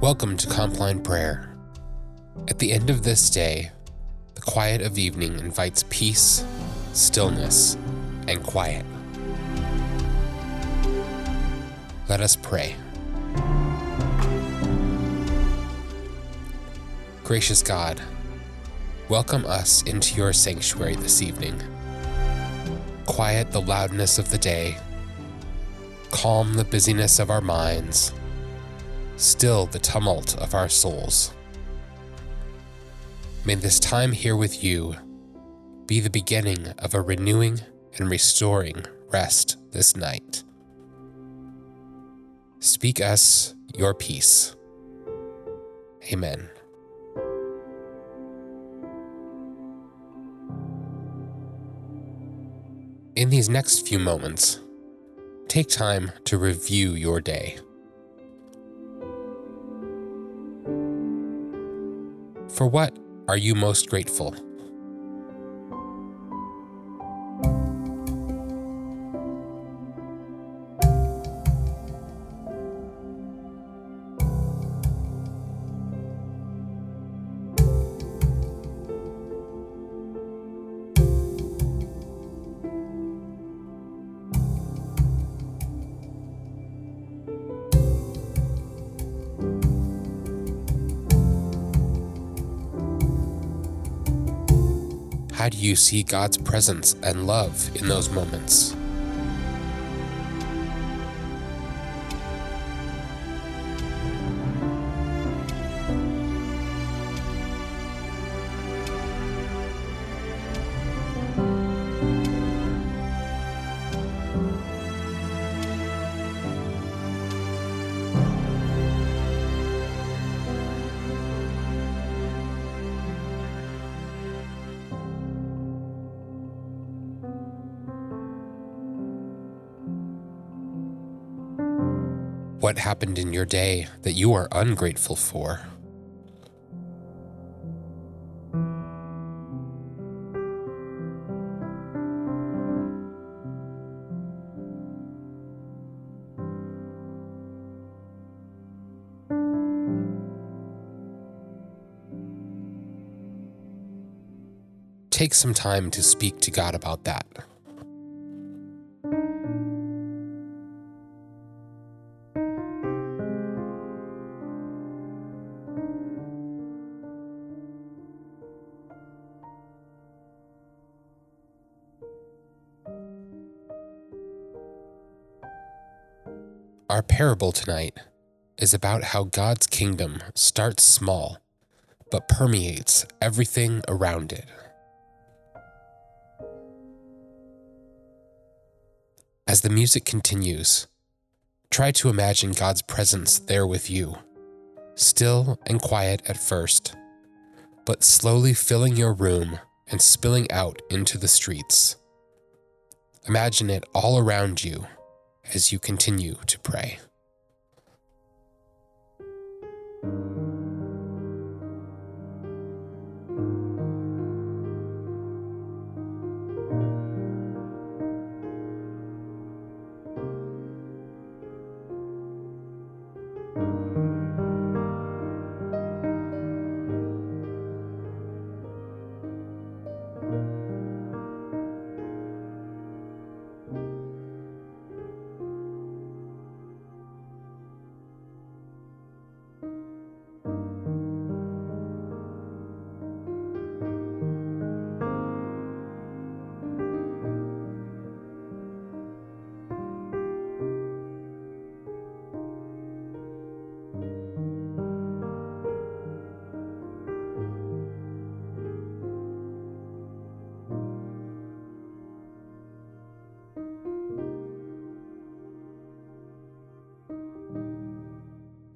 Welcome to Compline Prayer. At the end of this day, the quiet of evening invites peace, stillness, and quiet. Let us pray. Gracious God, welcome us into your sanctuary this evening. Quiet the loudness of the day, calm the busyness of our minds, still the tumult of our souls. May this time here with you be the beginning of a renewing and restoring rest this night. Speak us your peace. Amen. In these next few moments, take time to review your day. For what are you most grateful? How do you see God's presence and love in those moments? What happened in your day that you are ungrateful for? Take some time to speak to God about that. Our parable tonight is about how God's kingdom starts small, but permeates everything around it. As the music continues, try to imagine God's presence there with you, still and quiet at first, but slowly filling your room and spilling out into the streets. Imagine it all around you as you continue to pray.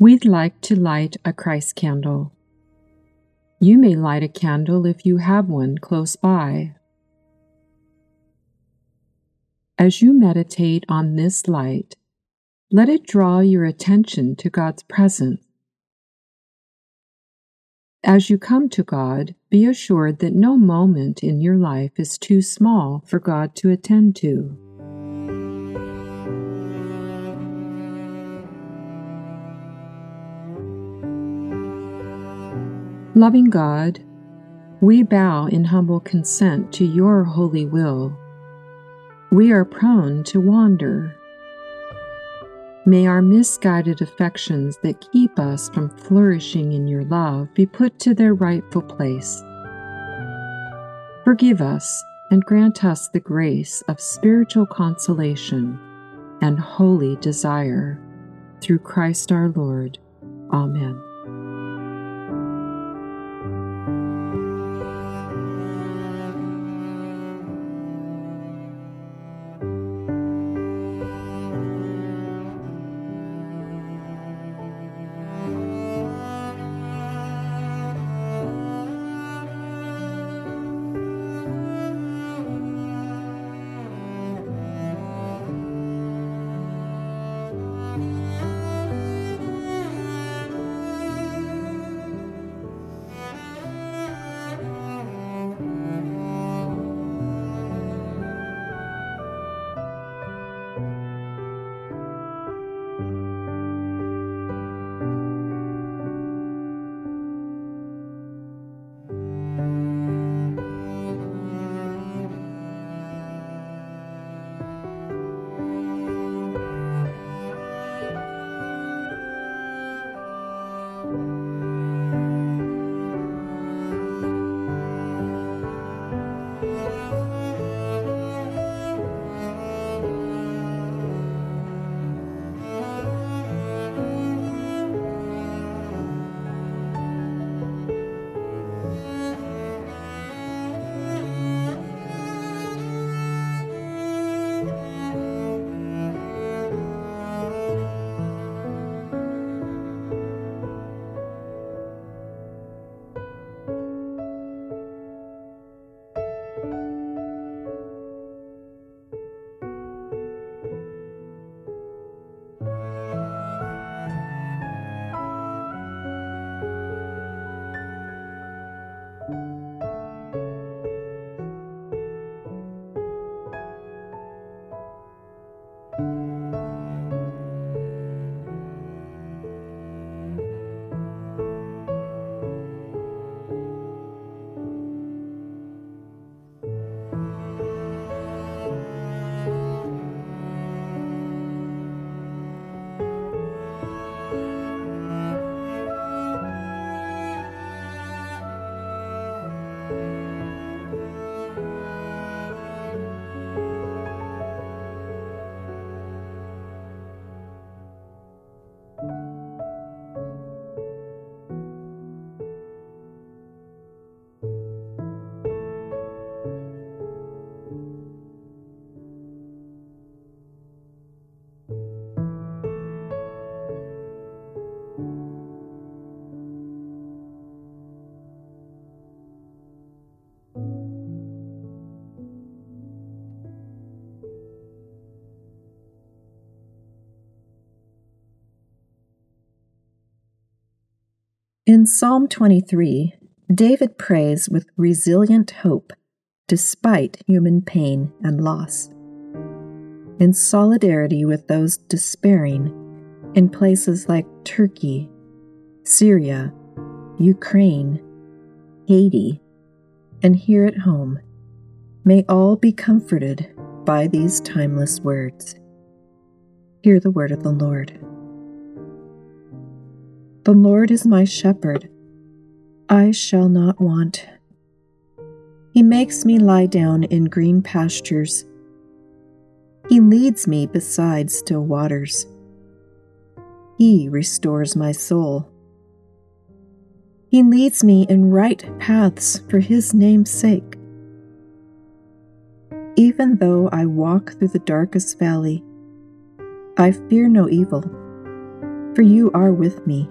We'd like to light a Christ candle. You may light a candle if you have one close by. As you meditate on this light, let it draw your attention to God's presence. As you come to God, be assured that no moment in your life is too small for God to attend to. Loving God, we bow in humble consent to your holy will. We are prone to wander. May our misguided affections that keep us from flourishing in your love be put to their rightful place. Forgive us and grant us the grace of spiritual consolation and holy desire. Through Christ our Lord. Amen. In Psalm 23, David prays with resilient hope, despite human pain and loss. In solidarity with those despairing in places like Turkey, Syria, Ukraine, Haiti, and here at home, may all be comforted by these timeless words. Hear the word of the Lord. The Lord is my shepherd, I shall not want. He makes me lie down in green pastures. He leads me beside still waters. He restores my soul. He leads me in right paths for his name's sake. Even though I walk through the darkest valley, I fear no evil, for you are with me.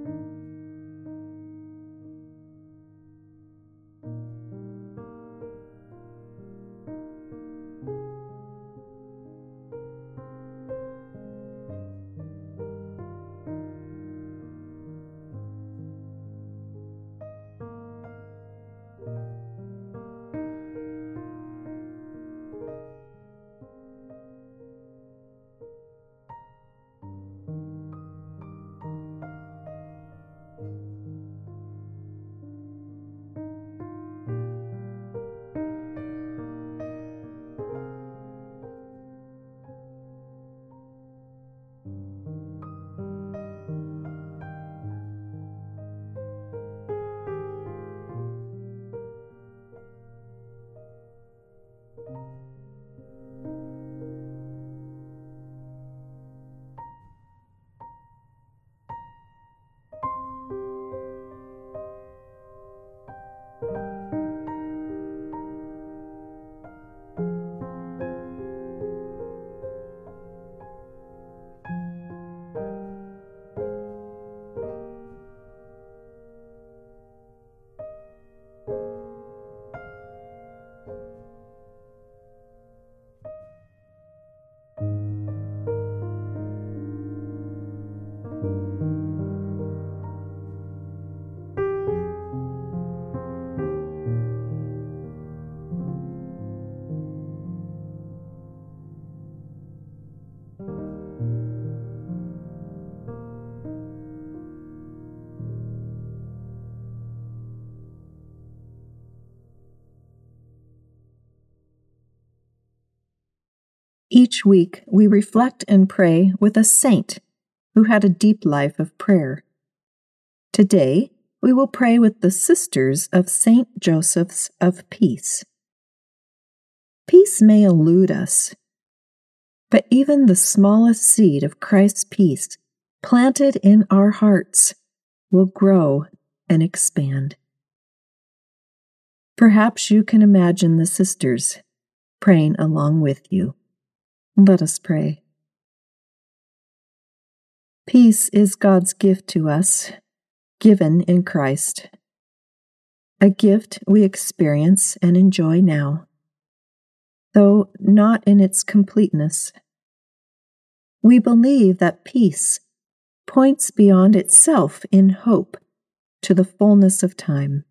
Each week, we reflect and pray with a saint who had a deep life of prayer. Today, we will pray with the Sisters of St. Joseph's of Peace. Peace may elude us, but even the smallest seed of Christ's peace planted in our hearts will grow and expand. Perhaps you can imagine the sisters praying along with you. Let us pray. Peace is God's gift to us, given in Christ. A gift we experience and enjoy now, though not in its completeness. We believe that peace points beyond itself in hope to the fullness of time.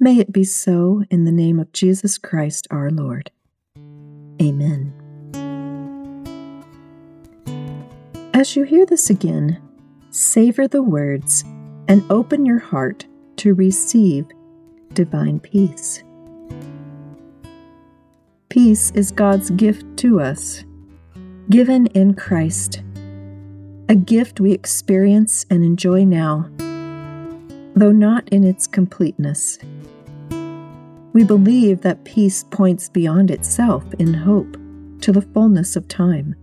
May it be so in the name of Jesus Christ our Lord. Amen. As you hear this again, savor the words and open your heart to receive divine peace. Peace is God's gift to us, given in Christ, a gift we experience and enjoy now, though not in its completeness. We believe that peace points beyond itself in hope to the fullness of time.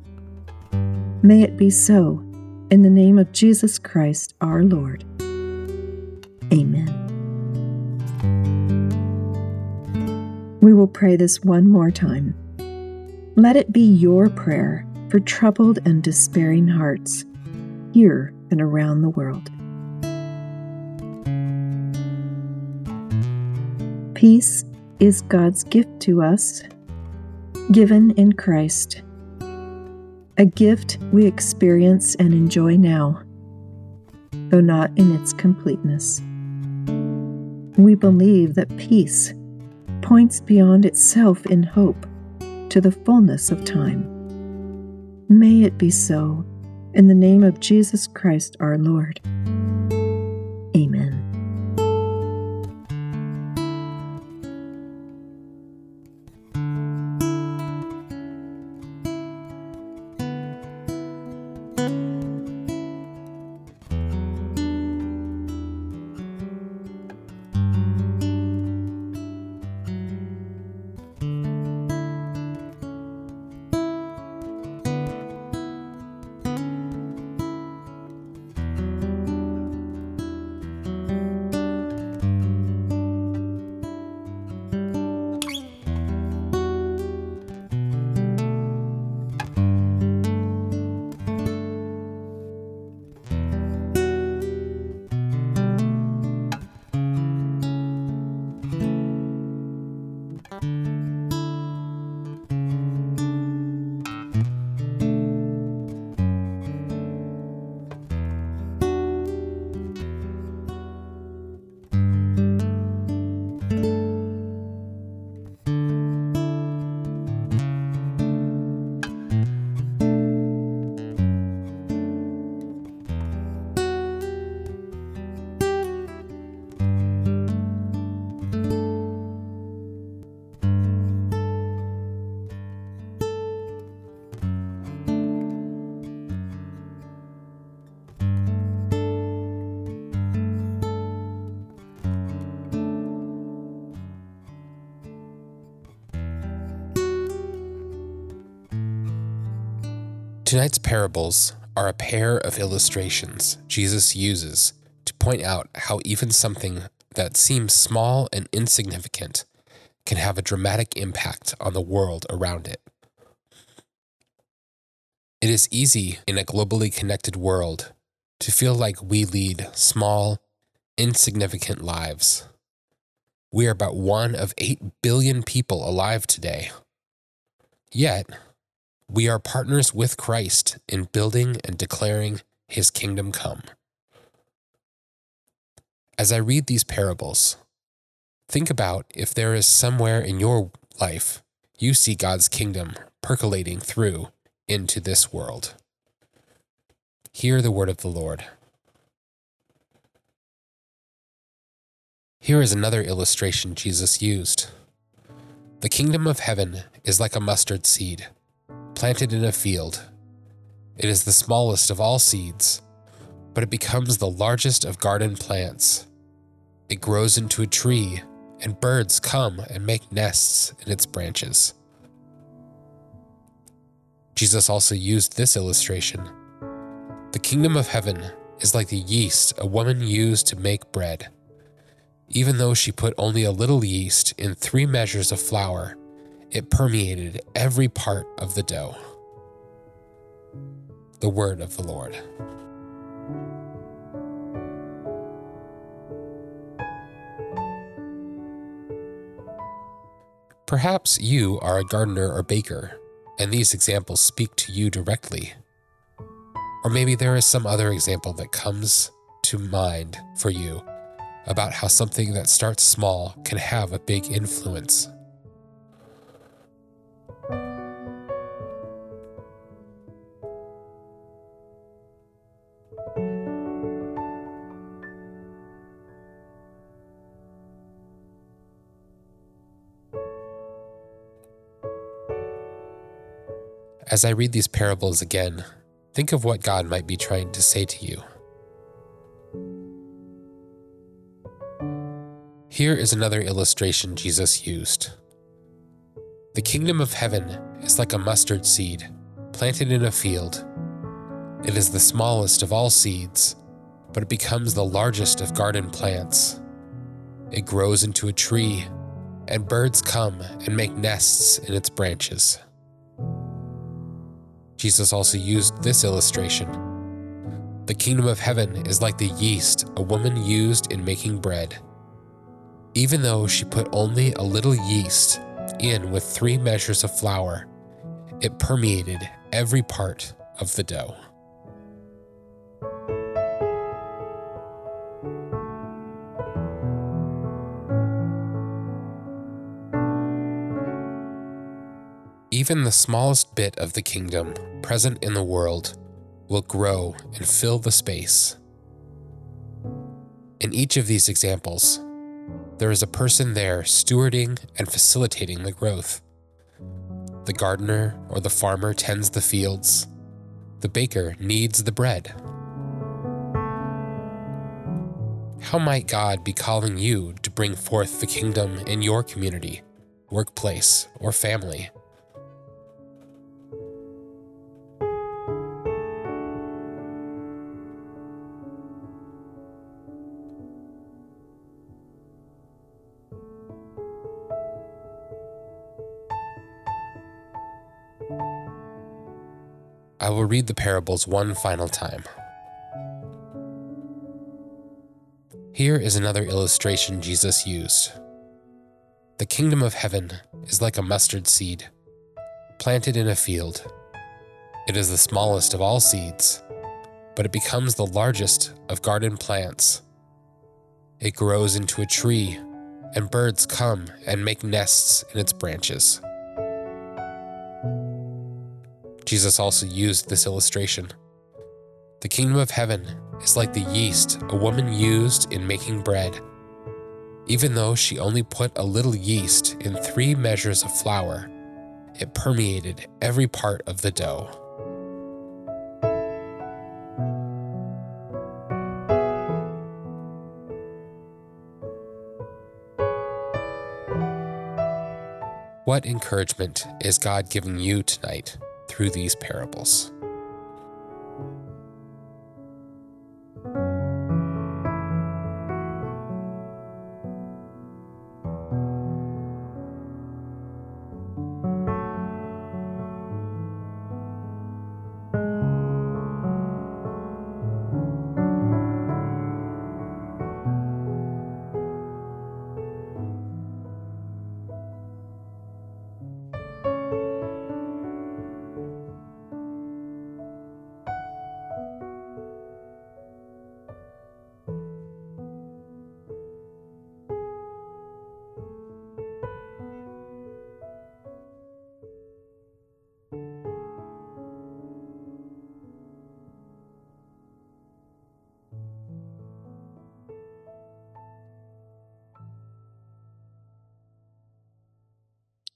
May it be so, in the name of Jesus Christ our Lord. Amen. We will pray this one more time. Let it be your prayer for troubled and despairing hearts here and around the world. Peace is God's gift to us, given in Christ, a gift we experience and enjoy now, though not in its completeness. We believe that peace points beyond itself in hope to the fullness of time. May it be so, in the name of Jesus Christ our Lord. Amen. Tonight's parables are a pair of illustrations Jesus uses to point out how even something that seems small and insignificant can have a dramatic impact on the world around it. It is easy in a globally connected world to feel like we lead small, insignificant lives. We are but one of 8 billion people alive today. Yet, we are partners with Christ in building and declaring His kingdom come. As I read these parables, think about if there is somewhere in your life you see God's kingdom percolating through into this world. Hear the word of the Lord. Here is another illustration Jesus used. The kingdom of heaven is like a mustard seed, planted in a field. It is the smallest of all seeds, but it becomes the largest of garden plants. It grows into a tree, and birds come and make nests in its branches." Jesus also used this illustration. "The kingdom of heaven is like the yeast a woman used to make bread. Even though she put only a little yeast in 3 measures of flour, it permeated every part of the dough." The word of the Lord. Perhaps you are a gardener or baker, and these examples speak to you directly. Or maybe there is some other example that comes to mind for you about how something that starts small can have a big influence. As I read these parables again, think of what God might be trying to say to you. Here is another illustration Jesus used. "The kingdom of heaven is like a mustard seed planted in a field. It is the smallest of all seeds, but it becomes the largest of garden plants. It grows into a tree, and birds come and make nests in its branches." Jesus also used this illustration. "The kingdom of heaven is like the yeast a woman used in making bread. Even though she put only a little yeast in with 3 measures of flour, it permeated every part of the dough." Even the smallest bit of the kingdom present in the world will grow and fill the space. In each of these examples, there is a person there stewarding and facilitating the growth. The gardener or the farmer tends the fields. The baker kneads the bread. How might God be calling you to bring forth the kingdom in your community, workplace, or family? I will read the parables one final time. Here is another illustration Jesus used. "The kingdom of heaven is like a mustard seed, planted in a field. It is the smallest of all seeds, but it becomes the largest of garden plants. It grows into a tree, and birds come and make nests in its branches." Jesus also used this illustration. "The kingdom of heaven is like the yeast a woman used in making bread. Even though she only put a little yeast in 3 measures of flour, it permeated every part of the dough." What encouragement is God giving you tonight through these parables?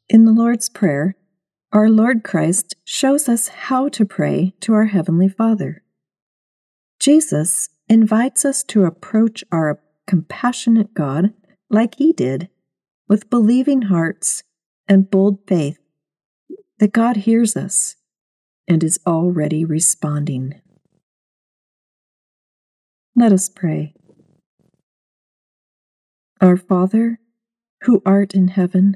In the Lord's Prayer, Our Lord Christ shows us how to pray to our Heavenly Father. Jesus invites us to approach our compassionate God like He did, with believing hearts and bold faith that God hears us and is already responding. Let us pray. Our Father, who art in heaven,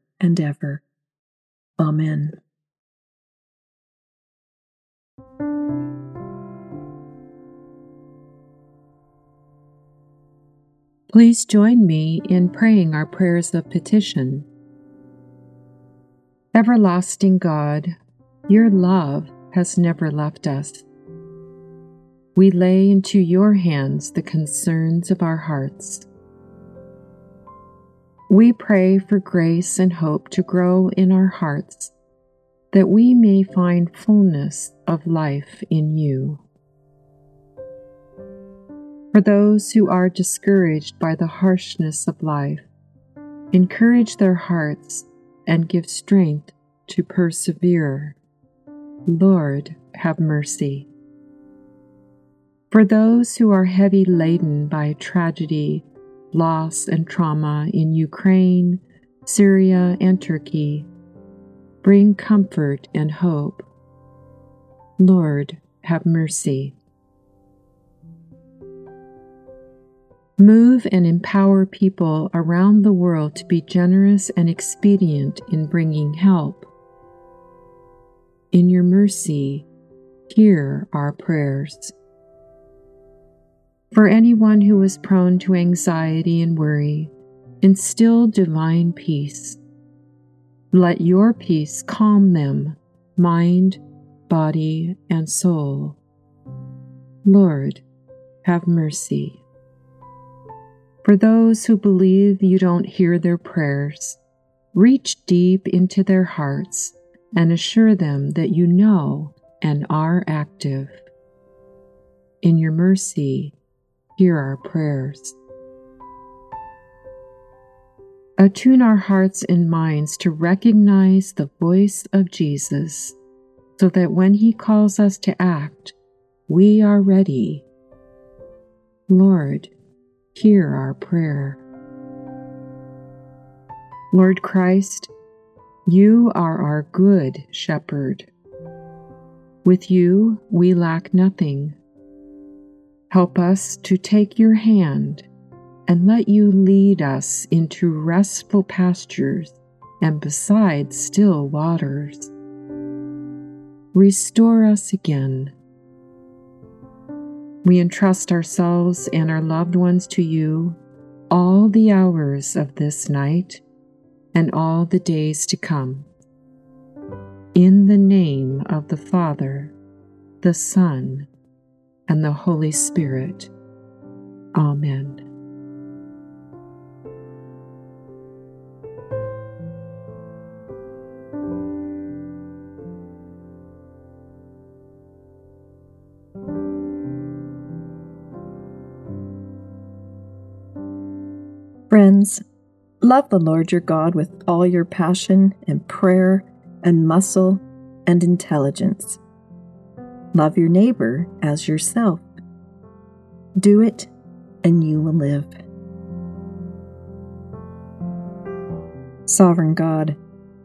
and ever. Amen. Please join me in praying our prayers of petition. Everlasting God, your love has never left us. We lay into your hands the concerns of our hearts. We pray for grace and hope to grow in our hearts, that we may find fullness of life in you. For those who are discouraged by the harshness of life, encourage their hearts and give strength to persevere. Lord, have mercy. For those who are heavy laden by tragedy, loss, and trauma in Ukraine, Syria, and Turkey, bring comfort and hope. Lord, have mercy. Move and empower people around the world to be generous and expedient in bringing help. In your mercy, hear our prayers. For anyone who is prone to anxiety and worry, instill divine peace. Let your peace calm them, mind, body, and soul. Lord, have mercy. For those who believe you don't hear their prayers, reach deep into their hearts and assure them that you know and are active. In your mercy, hear our prayers. Attune our hearts and minds to recognize the voice of Jesus, so that when he calls us to act, we are ready. Lord, hear our prayer. Lord Christ, you are our good shepherd. With you, we lack nothing. Help us to take your hand and let you lead us into restful pastures and beside still waters. Restore us again. We entrust ourselves and our loved ones to you all the hours of this night and all the days to come. In the name of the Father, the Son, and the Holy Spirit. Amen. Friends, love the Lord your God with all your passion and prayer and muscle and intelligence. Love your neighbor as yourself. Do it, and you will live. Sovereign God,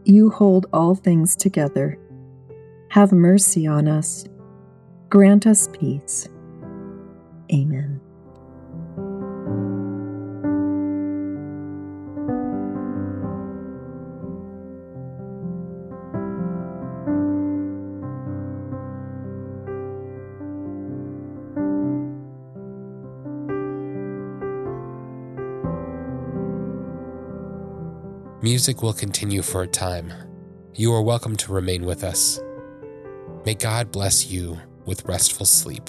you hold all things together. Have mercy on us. Grant us peace. Amen. Music will continue for a time. you are welcome to remain with us. May God bless you with restful sleep.